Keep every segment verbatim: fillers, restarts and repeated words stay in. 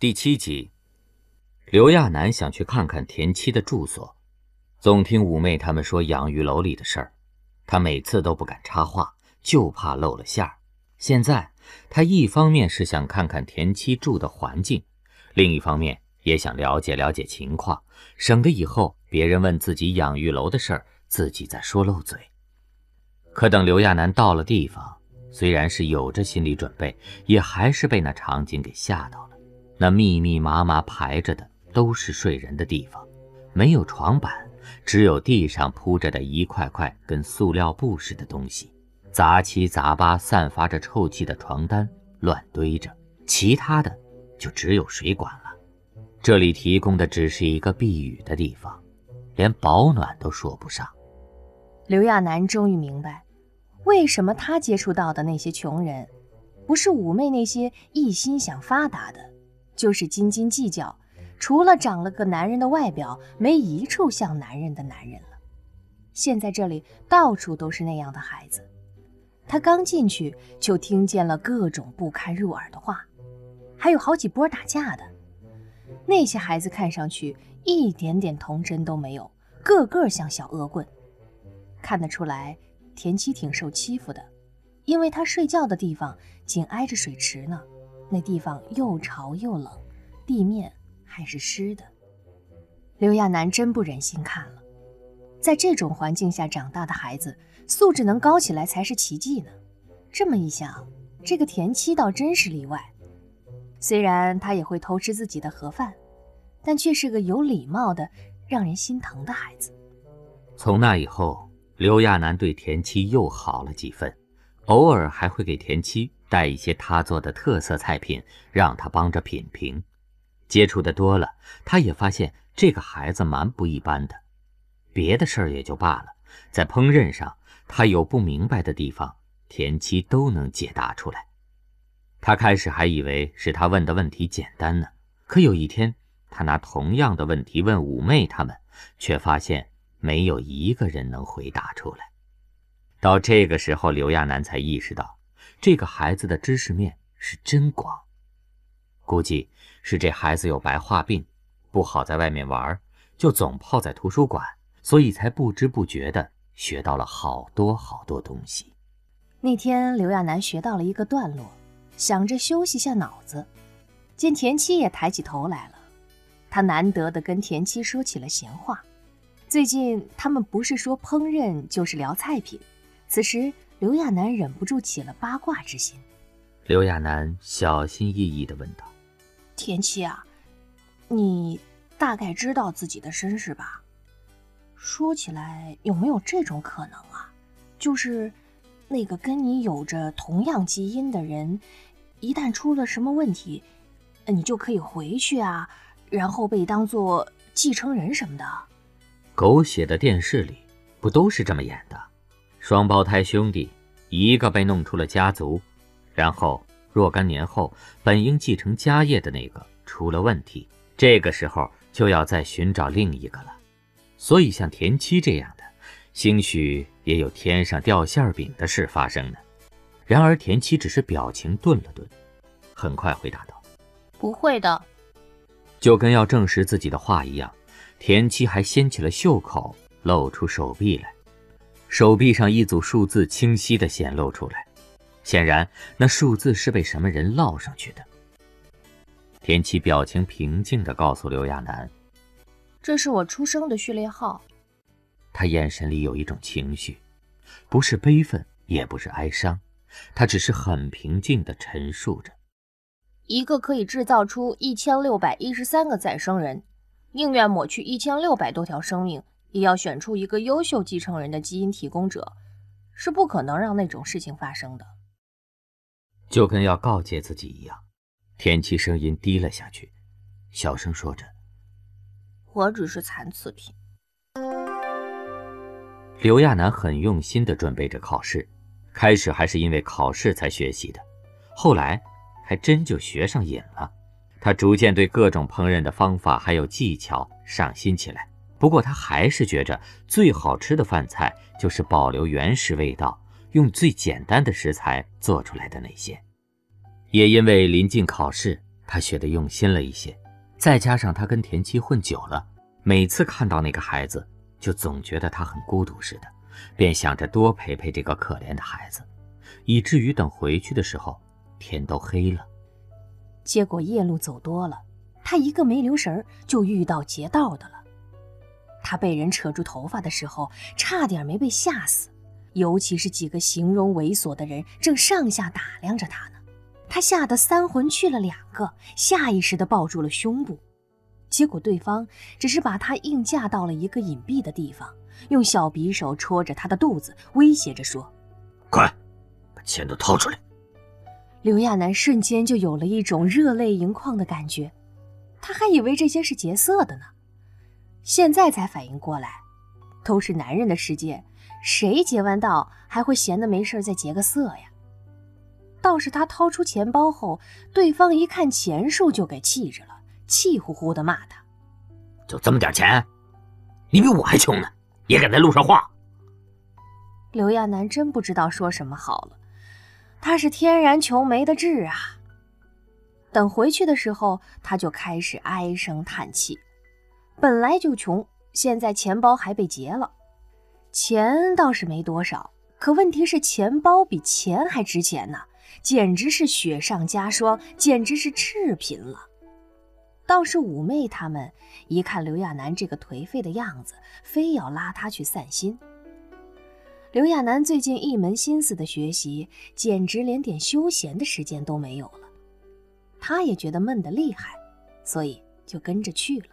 第七集，刘亚男想去看看田七的住所，总听五妹他们说养鱼楼里的事儿，他每次都不敢插话，就怕露了馅儿。现在他一方面是想看看田七住的环境，另一方面也想了解了解情况，省得以后别人问自己养鱼楼的事儿，自己再说漏嘴。可等刘亚男到了地方，虽然是有着心理准备，也还是被那场景给吓到了。那密密麻麻排着的都是睡人的地方，没有床板，只有地上铺着的一块块跟塑料布似的东西，杂七杂八散发着臭气的床单乱堆着，其他的就只有水管了。这里提供的只是一个避雨的地方，连保暖都说不上。刘亚男终于明白，为什么他接触到的那些穷人，不是妩媚那些一心想发达的，就是斤斤计较，除了长了个男人的外表，没一处像男人的男人了。现在这里到处都是那样的孩子。他刚进去就听见了各种不堪入耳的话，还有好几波打架的。那些孩子看上去一点点童真都没有，个个像小恶棍。看得出来田七挺受欺负的，因为他睡觉的地方紧挨着水池呢，那地方又潮又冷，地面还是湿的。刘亚男真不忍心看了，在这种环境下长大的孩子，素质能高起来才是奇迹呢。这么一想，这个田七倒真是例外，虽然他也会偷吃自己的盒饭，但却是个有礼貌的让人心疼的孩子。从那以后，刘亚男对田七又好了几分，偶尔还会给田七带一些他做的特色菜品，让他帮着品评。接触的多了，他也发现这个孩子蛮不一般的。别的事儿也就罢了，在烹饪上，他有不明白的地方，田七都能解答出来。他开始还以为是他问的问题简单呢，可有一天，他拿同样的问题问五妹他们，却发现没有一个人能回答出来。到这个时候，刘亚男才意识到，这个孩子的知识面是真广。估计是这孩子有白化病，不好在外面玩，就总泡在图书馆，所以才不知不觉地学到了好多好多东西。那天刘亚男学到了一个段落，想着休息下脑子，见田七也抬起头来了，他难得地跟田七说起了闲话。最近他们不是说烹饪就是聊菜品，此时刘亚男忍不住起了八卦之心。刘亚男小心翼翼地问道：“田七啊，你大概知道自己的身世吧？说起来有没有这种可能啊？就是那个跟你有着同样基因的人，一旦出了什么问题，你就可以回去啊，然后被当作继承人什么的。”狗血的电视里不都是这么演的，双胞胎兄弟，一个被弄出了家族，然后若干年后本应继承家业的那个出了问题，这个时候就要再寻找另一个了。所以像田七这样的，兴许也有天上掉馅饼的事发生呢。然而田七只是表情顿了顿，很快回答道：“不会的。”就跟要证实自己的话一样，田七还掀起了袖口，露出手臂来，手臂上一组数字清晰地显露出来，显然那数字是被什么人烙上去的。田七表情平静地告诉刘亚男：“这是我出生的序列号。”他眼神里有一种情绪，不是悲愤，也不是哀伤，他只是很平静地陈述着：“一个可以制造出一千六百一十三个再生人，宁愿抹去一千六百多条生命，也要选出一个优秀继承人的基因提供者，是不可能让那种事情发生的。”就跟要告诫自己一样，田七声音低了下去，小声说着：“我只是残次品。”刘亚男很用心地准备着考试，开始还是因为考试才学习的，后来还真就学上瘾了。他逐渐对各种烹饪的方法还有技巧上心起来，不过他还是觉着最好吃的饭菜就是保留原始味道，用最简单的食材做出来的那些。也因为临近考试，他学得用心了一些，再加上他跟田七混久了，每次看到那个孩子就总觉得他很孤独似的，便想着多陪陪这个可怜的孩子，以至于等回去的时候天都黑了。结果夜路走多了，他一个没留神就遇到劫道的了。他被人扯住头发的时候差点没被吓死，尤其是几个形容猥琐的人正上下打量着他呢，他吓得三魂去了两个，下意识地抱住了胸部。结果对方只是把他硬架到了一个隐蔽的地方，用小匕首戳着他的肚子，威胁着说：快把钱都掏出来。刘亚楠瞬间就有了一种热泪盈眶的感觉，他还以为这些是劫色的呢，现在才反应过来，都是男人的世界，谁劫完道还会闲得没事再劫个色呀？倒是他掏出钱包后，对方一看钱数就给气着了，气呼呼地骂他：就这么点钱，你比我还穷呢，也敢在路上晃？刘亚楠真不知道说什么好了，他是天然穷没得治啊。等回去的时候，他就开始唉声叹气。本来就穷，现在钱包还被劫了，钱倒是没多少，可问题是钱包比钱还值钱呢，简直是雪上加霜，简直是赤贫了。倒是五妹他们一看刘亚楠这个颓废的样子，非要拉他去散心。刘亚楠最近一门心思的学习，简直连点休闲的时间都没有了。他也觉得闷得厉害，所以就跟着去了。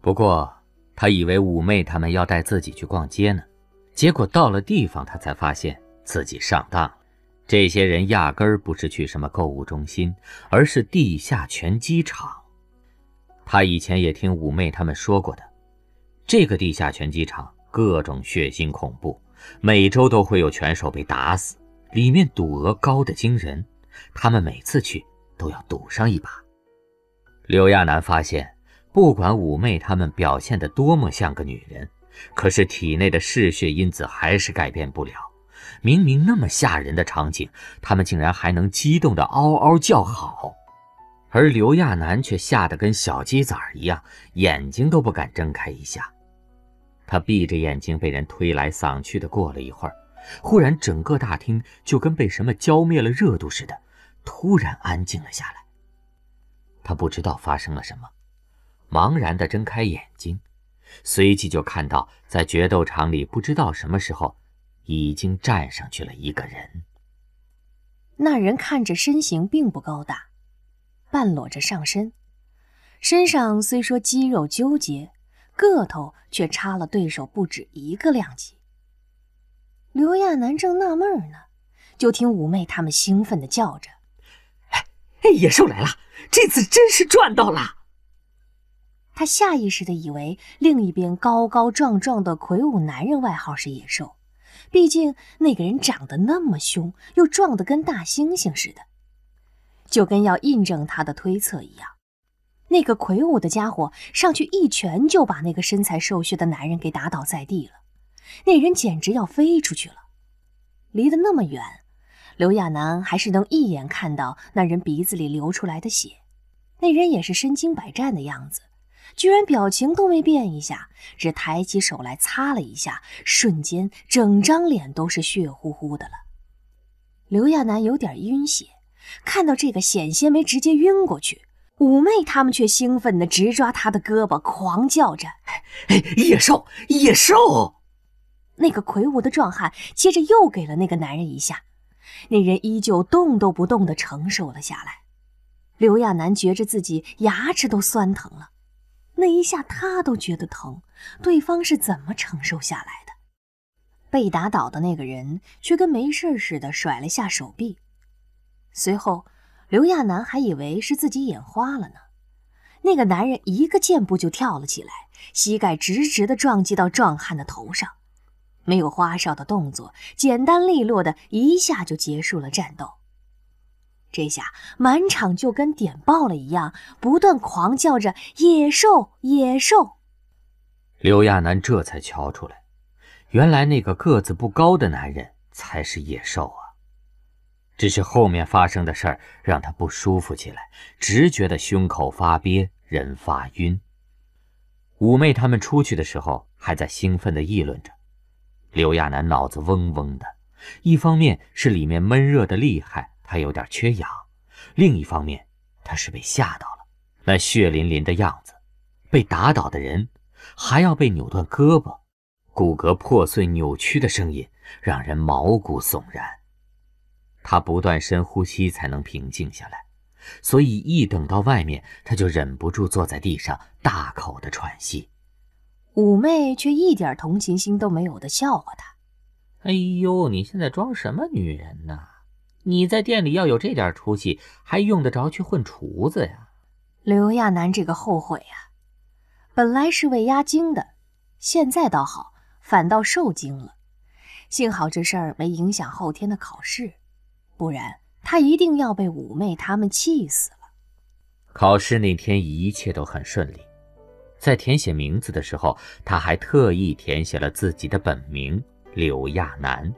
不过他以为五妹他们要带自己去逛街呢，结果到了地方他才发现自己上当了。这些人压根儿不是去什么购物中心，而是地下拳击场。他以前也听五妹他们说过的，这个地下拳击场各种血腥恐怖，每周都会有拳手被打死，里面赌额高得惊人，他们每次去都要赌上一把。刘亚楠发现，不管五妹她们表现得多么像个女人，可是体内的嗜血因子还是改变不了。明明那么吓人的场景，她们竟然还能激动地嗷嗷叫好，而刘亚楠却吓得跟小鸡崽一样，眼睛都不敢睁开一下。他闭着眼睛被人推来搡去的，过了一会儿，忽然整个大厅就跟被什么浇灭了热度似的，突然安静了下来。他不知道发生了什么，茫然地睁开眼睛，随即就看到在决斗场里不知道什么时候已经站上去了一个人。那人看着身形并不高大，半裸着上身，身上虽说肌肉纠结，个头却差了对手不止一个量级。刘亚楠正纳闷呢，就听五妹他们兴奋地叫着：哎，野兽来了，这次真是赚到了！他下意识地以为另一边高高壮壮的魁梧男人外号是野兽，毕竟那个人长得那么凶，又壮得跟大猩猩似的。就跟要印证他的推测一样，那个魁梧的家伙上去一拳就把那个身材瘦削的男人给打倒在地了，那人简直要飞出去了。离得那么远，刘亚楠还是能一眼看到那人鼻子里流出来的血，那人也是身经百战的样子，居然表情都没变一下，只抬起手来擦了一下，瞬间整张脸都是血乎乎的了。刘亚楠有点晕血，看到这个险些没直接晕过去。五妹他们却兴奋地直抓他的胳膊，狂叫着：哎，野兽，野兽！那个魁梧的壮汉接着又给了那个男人一下，那人依旧动都不动地承受了下来。刘亚楠觉着自己牙齿都酸疼了，那一下他都觉得疼，对方是怎么承受下来的？被打倒的那个人却跟没事似的甩了下手臂。随后刘亚楠还以为是自己眼花了呢，那个男人一个箭步就跳了起来，膝盖直直地撞击到壮汉的头上，没有花哨的动作，简单利落的一下就结束了战斗。这下满场就跟点爆了一样，不断狂叫着野兽野兽。刘亚楠这才瞧出来，原来那个个子不高的男人才是野兽啊。只是后面发生的事儿让他不舒服起来，直觉的胸口发憋，人发晕。五妹他们出去的时候还在兴奋地议论着，刘亚楠脑子嗡嗡的，一方面是里面闷热的厉害，他有点缺氧，另一方面他是被吓到了，那血淋淋的样子，被打倒的人还要被扭断胳膊，骨骼破碎扭曲的声音让人毛骨悚然。他不断深呼吸才能平静下来，所以一等到外面，他就忍不住坐在地上大口的喘息。五妹却一点同情心都没有的笑话他：“哎呦，你现在装什么女人呢？你在店里要有这点出息，还用得着去混厨子呀？”刘亚楠这个后悔啊，本来是喂压惊的，现在倒好，反倒受惊了。幸好这事儿没影响后天的考试。不然他一定要被五妹他们气死了。考试那天一切都很顺利，在填写名字的时候，他还特意填写了自己的本名刘亚楠。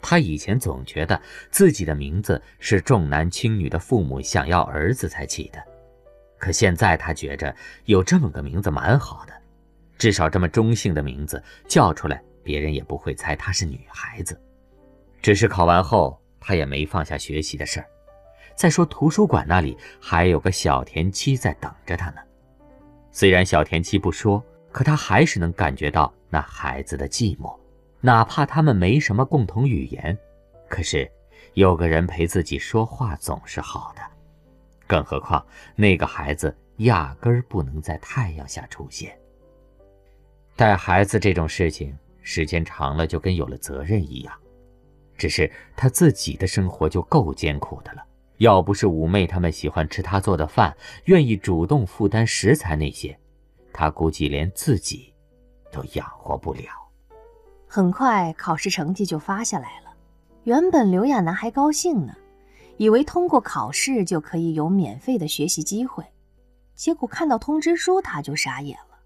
他以前总觉得自己的名字是重男轻女的父母想要儿子才起的，可现在他觉着有这么个名字蛮好的，至少这么中性的名字叫出来，别人也不会猜她是女孩子。只是考完后他也没放下学习的事儿，再说图书馆那里还有个小田七在等着他呢。虽然小田七不说，可他还是能感觉到那孩子的寂寞，哪怕他们没什么共同语言，可是有个人陪自己说话总是好的，更何况那个孩子压根儿不能在太阳下出现。带孩子这种事情时间长了就跟有了责任一样，只是他自己的生活就够艰苦的了，要不是五妹他们喜欢吃他做的饭，愿意主动负担食材那些，他估计连自己都养活不了。很快考试成绩就发下来了，原本刘亚楠还高兴呢，以为通过考试就可以有免费的学习机会，结果看到通知书他就傻眼了，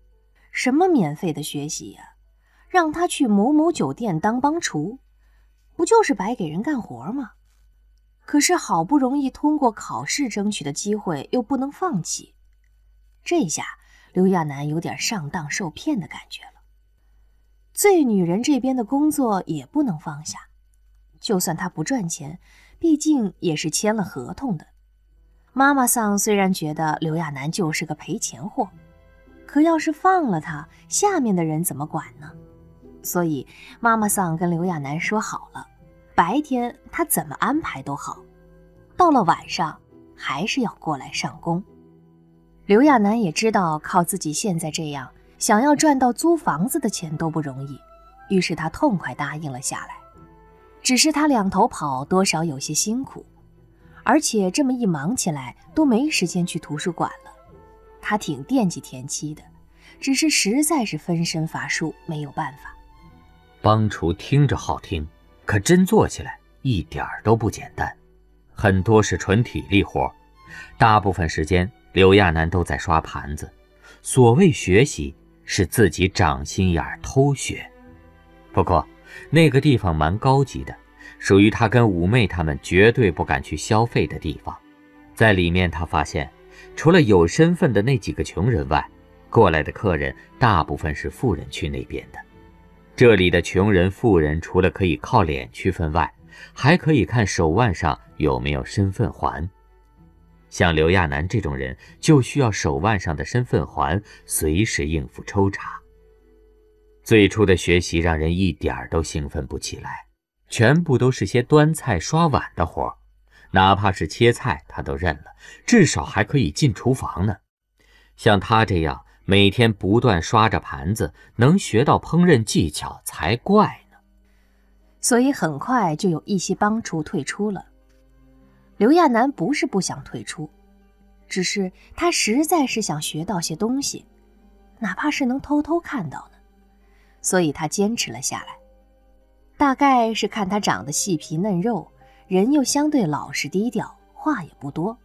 什么免费的学习呀、啊？让他去某某酒店当帮厨，不就是白给人干活吗？可是好不容易通过考试争取的机会又不能放弃，这下刘亚楠有点上当受骗的感觉了。最女人这边的工作也不能放下，就算她不赚钱，毕竟也是签了合同的。妈妈桑虽然觉得刘亚楠就是个赔钱货，可要是放了她，下面的人怎么管呢？所以妈妈桑跟刘亚楠说好了，白天他怎么安排都好，到了晚上还是要过来上工。刘亚楠也知道靠自己现在这样想要赚到租房子的钱都不容易，于是他痛快答应了下来。只是他两头跑多少有些辛苦，而且这么一忙起来都没时间去图书馆了。他挺惦记田七的，只是实在是分身乏术，没有办法。帮厨听着好听，可真做起来一点儿都不简单，很多是纯体力活。大部分时间刘亚楠都在刷盘子，所谓学习是自己长心眼儿偷学。不过那个地方蛮高级的，属于他跟五妹他们绝对不敢去消费的地方。在里面他发现，除了有身份的那几个穷人外，过来的客人大部分是富人区那边的。这里的穷人富人除了可以靠脸区分外，还可以看手腕上有没有身份环。像刘亚楠这种人就需要手腕上的身份环随时应付抽查。最初的学习让人一点都兴奋不起来，全部都是些端菜刷碗的活，哪怕是切菜他都认了，至少还可以进厨房呢。像他这样每天不断刷着盘子，能学到烹饪技巧才怪呢。所以很快就有一些帮厨退出了。刘亚楠不是不想退出，只是他实在是想学到些东西，哪怕是能偷偷看到呢。所以他坚持了下来。大概是看他长得细皮嫩肉，人又相对老实低调，话也不多。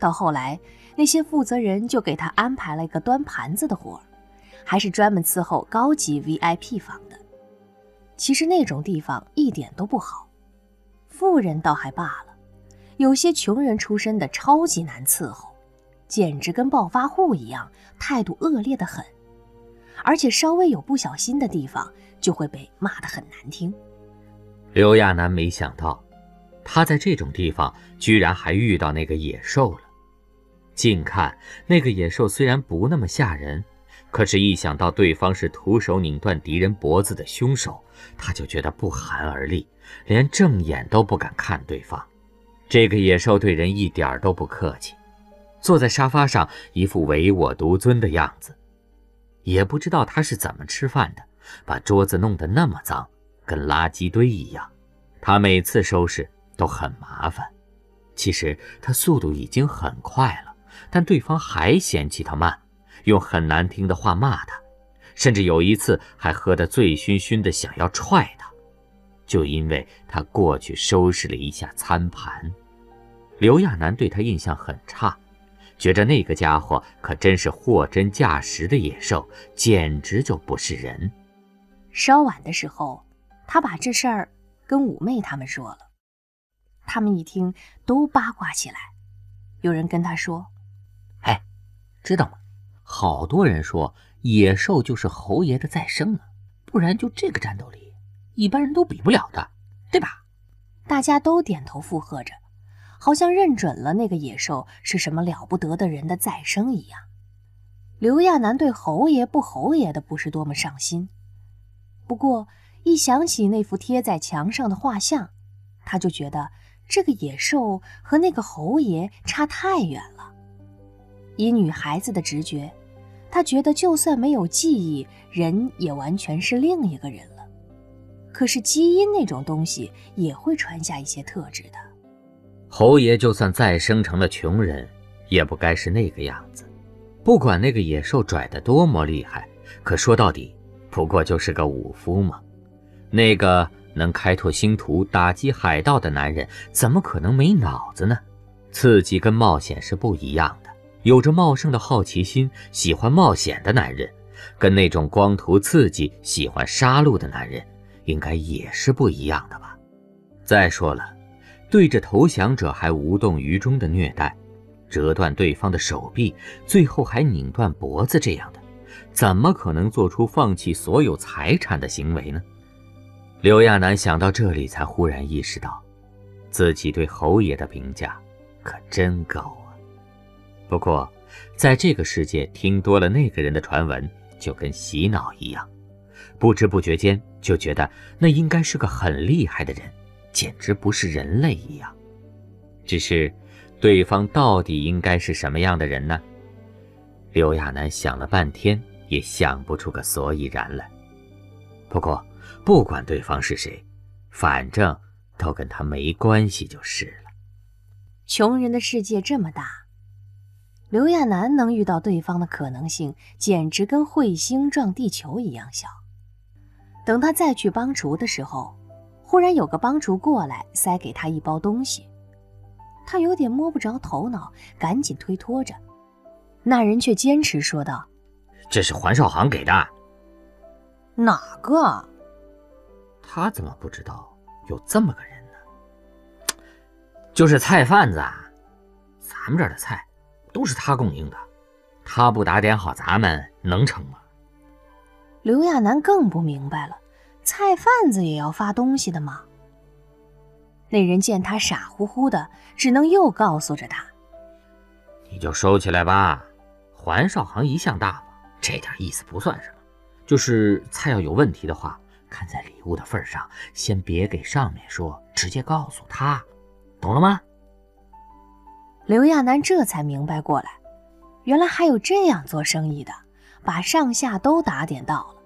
到后来那些负责人就给他安排了一个端盘子的活，还是专门伺候高级 V I P 房的。其实那种地方一点都不好，富人倒还罢了，有些穷人出身的超级难伺候，简直跟暴发户一样，态度恶劣得很，而且稍微有不小心的地方就会被骂得很难听。刘亚男没想到，他在这种地方居然还遇到那个野兽了。近看，那个野兽虽然不那么吓人，可是一想到对方是徒手拧断敌人脖子的凶手，他就觉得不寒而栗，连正眼都不敢看对方。这个野兽对人一点都不客气，坐在沙发上一副唯我独尊的样子。也不知道他是怎么吃饭的，把桌子弄得那么脏，跟垃圾堆一样。他每次收拾都很麻烦。其实他速度已经很快了，但对方还嫌弃他慢，用很难听的话骂他，甚至有一次还喝得醉醺醺的想要踹他，就因为他过去收拾了一下餐盘。刘亚男对他印象很差，觉着那个家伙可真是货真价实的野兽，简直就不是人。稍晚的时候，他把这事儿跟五妹他们说了，他们一听都八卦起来。有人跟他说：“哎，知道吗？好多人说野兽就是侯爷的再生啊，不然就这个战斗力，一般人都比不了的，对吧？”大家都点头附和着，好像认准了那个野兽是什么了不得的人的再生一样。刘亚男对侯爷不侯爷的不是多么上心，不过一想起那幅贴在墙上的画像，他就觉得这个野兽和那个侯爷差太远了。以女孩子的直觉，她觉得就算没有记忆，人也完全是另一个人了。可是基因那种东西也会传下一些特质的。侯爷就算再生成了穷人，也不该是那个样子。不管那个野兽拽得多么厉害，可说到底，不过就是个武夫嘛。那个能开拓星途、打击海盗的男人，怎么可能没脑子呢？刺激跟冒险是不一样的。有着茂盛的好奇心、喜欢冒险的男人，跟那种光图刺激、喜欢杀戮的男人，应该也是不一样的吧。再说了，对着投降者还无动于衷的虐待，折断对方的手臂，最后还拧断脖子这样的，怎么可能做出放弃所有财产的行为呢？刘亚男想到这里，才忽然意识到，自己对侯爷的评价可真高。不过，在这个世界听多了那个人的传闻，就跟洗脑一样，不知不觉间就觉得那应该是个很厉害的人，简直不是人类一样。只是，对方到底应该是什么样的人呢？刘亚男想了半天，也想不出个所以然来。不过，不管对方是谁，反正都跟他没关系就是了。穷人的世界这么大，刘亚男能遇到对方的可能性简直跟彗星撞地球一样小。等他再去帮厨的时候，忽然有个帮厨过来塞给他一包东西，他有点摸不着头脑，赶紧推脱着。那人却坚持说道：“这是环少行给的。”“哪个？”“他怎么不知道有这么个人呢？就是菜贩子啊，咱们这儿的菜都是他供应的，他不打点好咱们能成吗？”刘亚男更不明白了，菜贩子也要发东西的吗？那人见他傻乎乎的，只能又告诉着他：“你就收起来吧，环少行一向大方，这点意思不算什么。就是菜要有问题的话，看在礼物的份上，先别给上面说，直接告诉他，懂了吗？”刘亚男这才明白过来，原来还有这样做生意的，把上下都打点到了，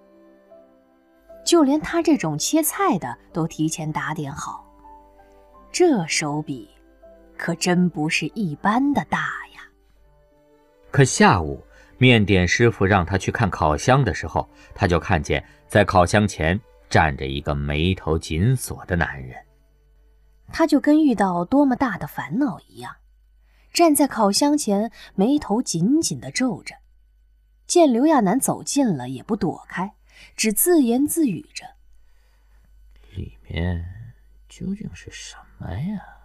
就连他这种切菜的都提前打点好，这手笔可真不是一般的大呀。可下午面点师傅让他去看烤箱的时候，他就看见在烤箱前站着一个眉头紧锁的男人。他就跟遇到多么大的烦恼一样，站在烤箱前，眉头紧紧地皱着，见刘亚男走近了也不躲开，只自言自语着：“里面究竟是什么呀？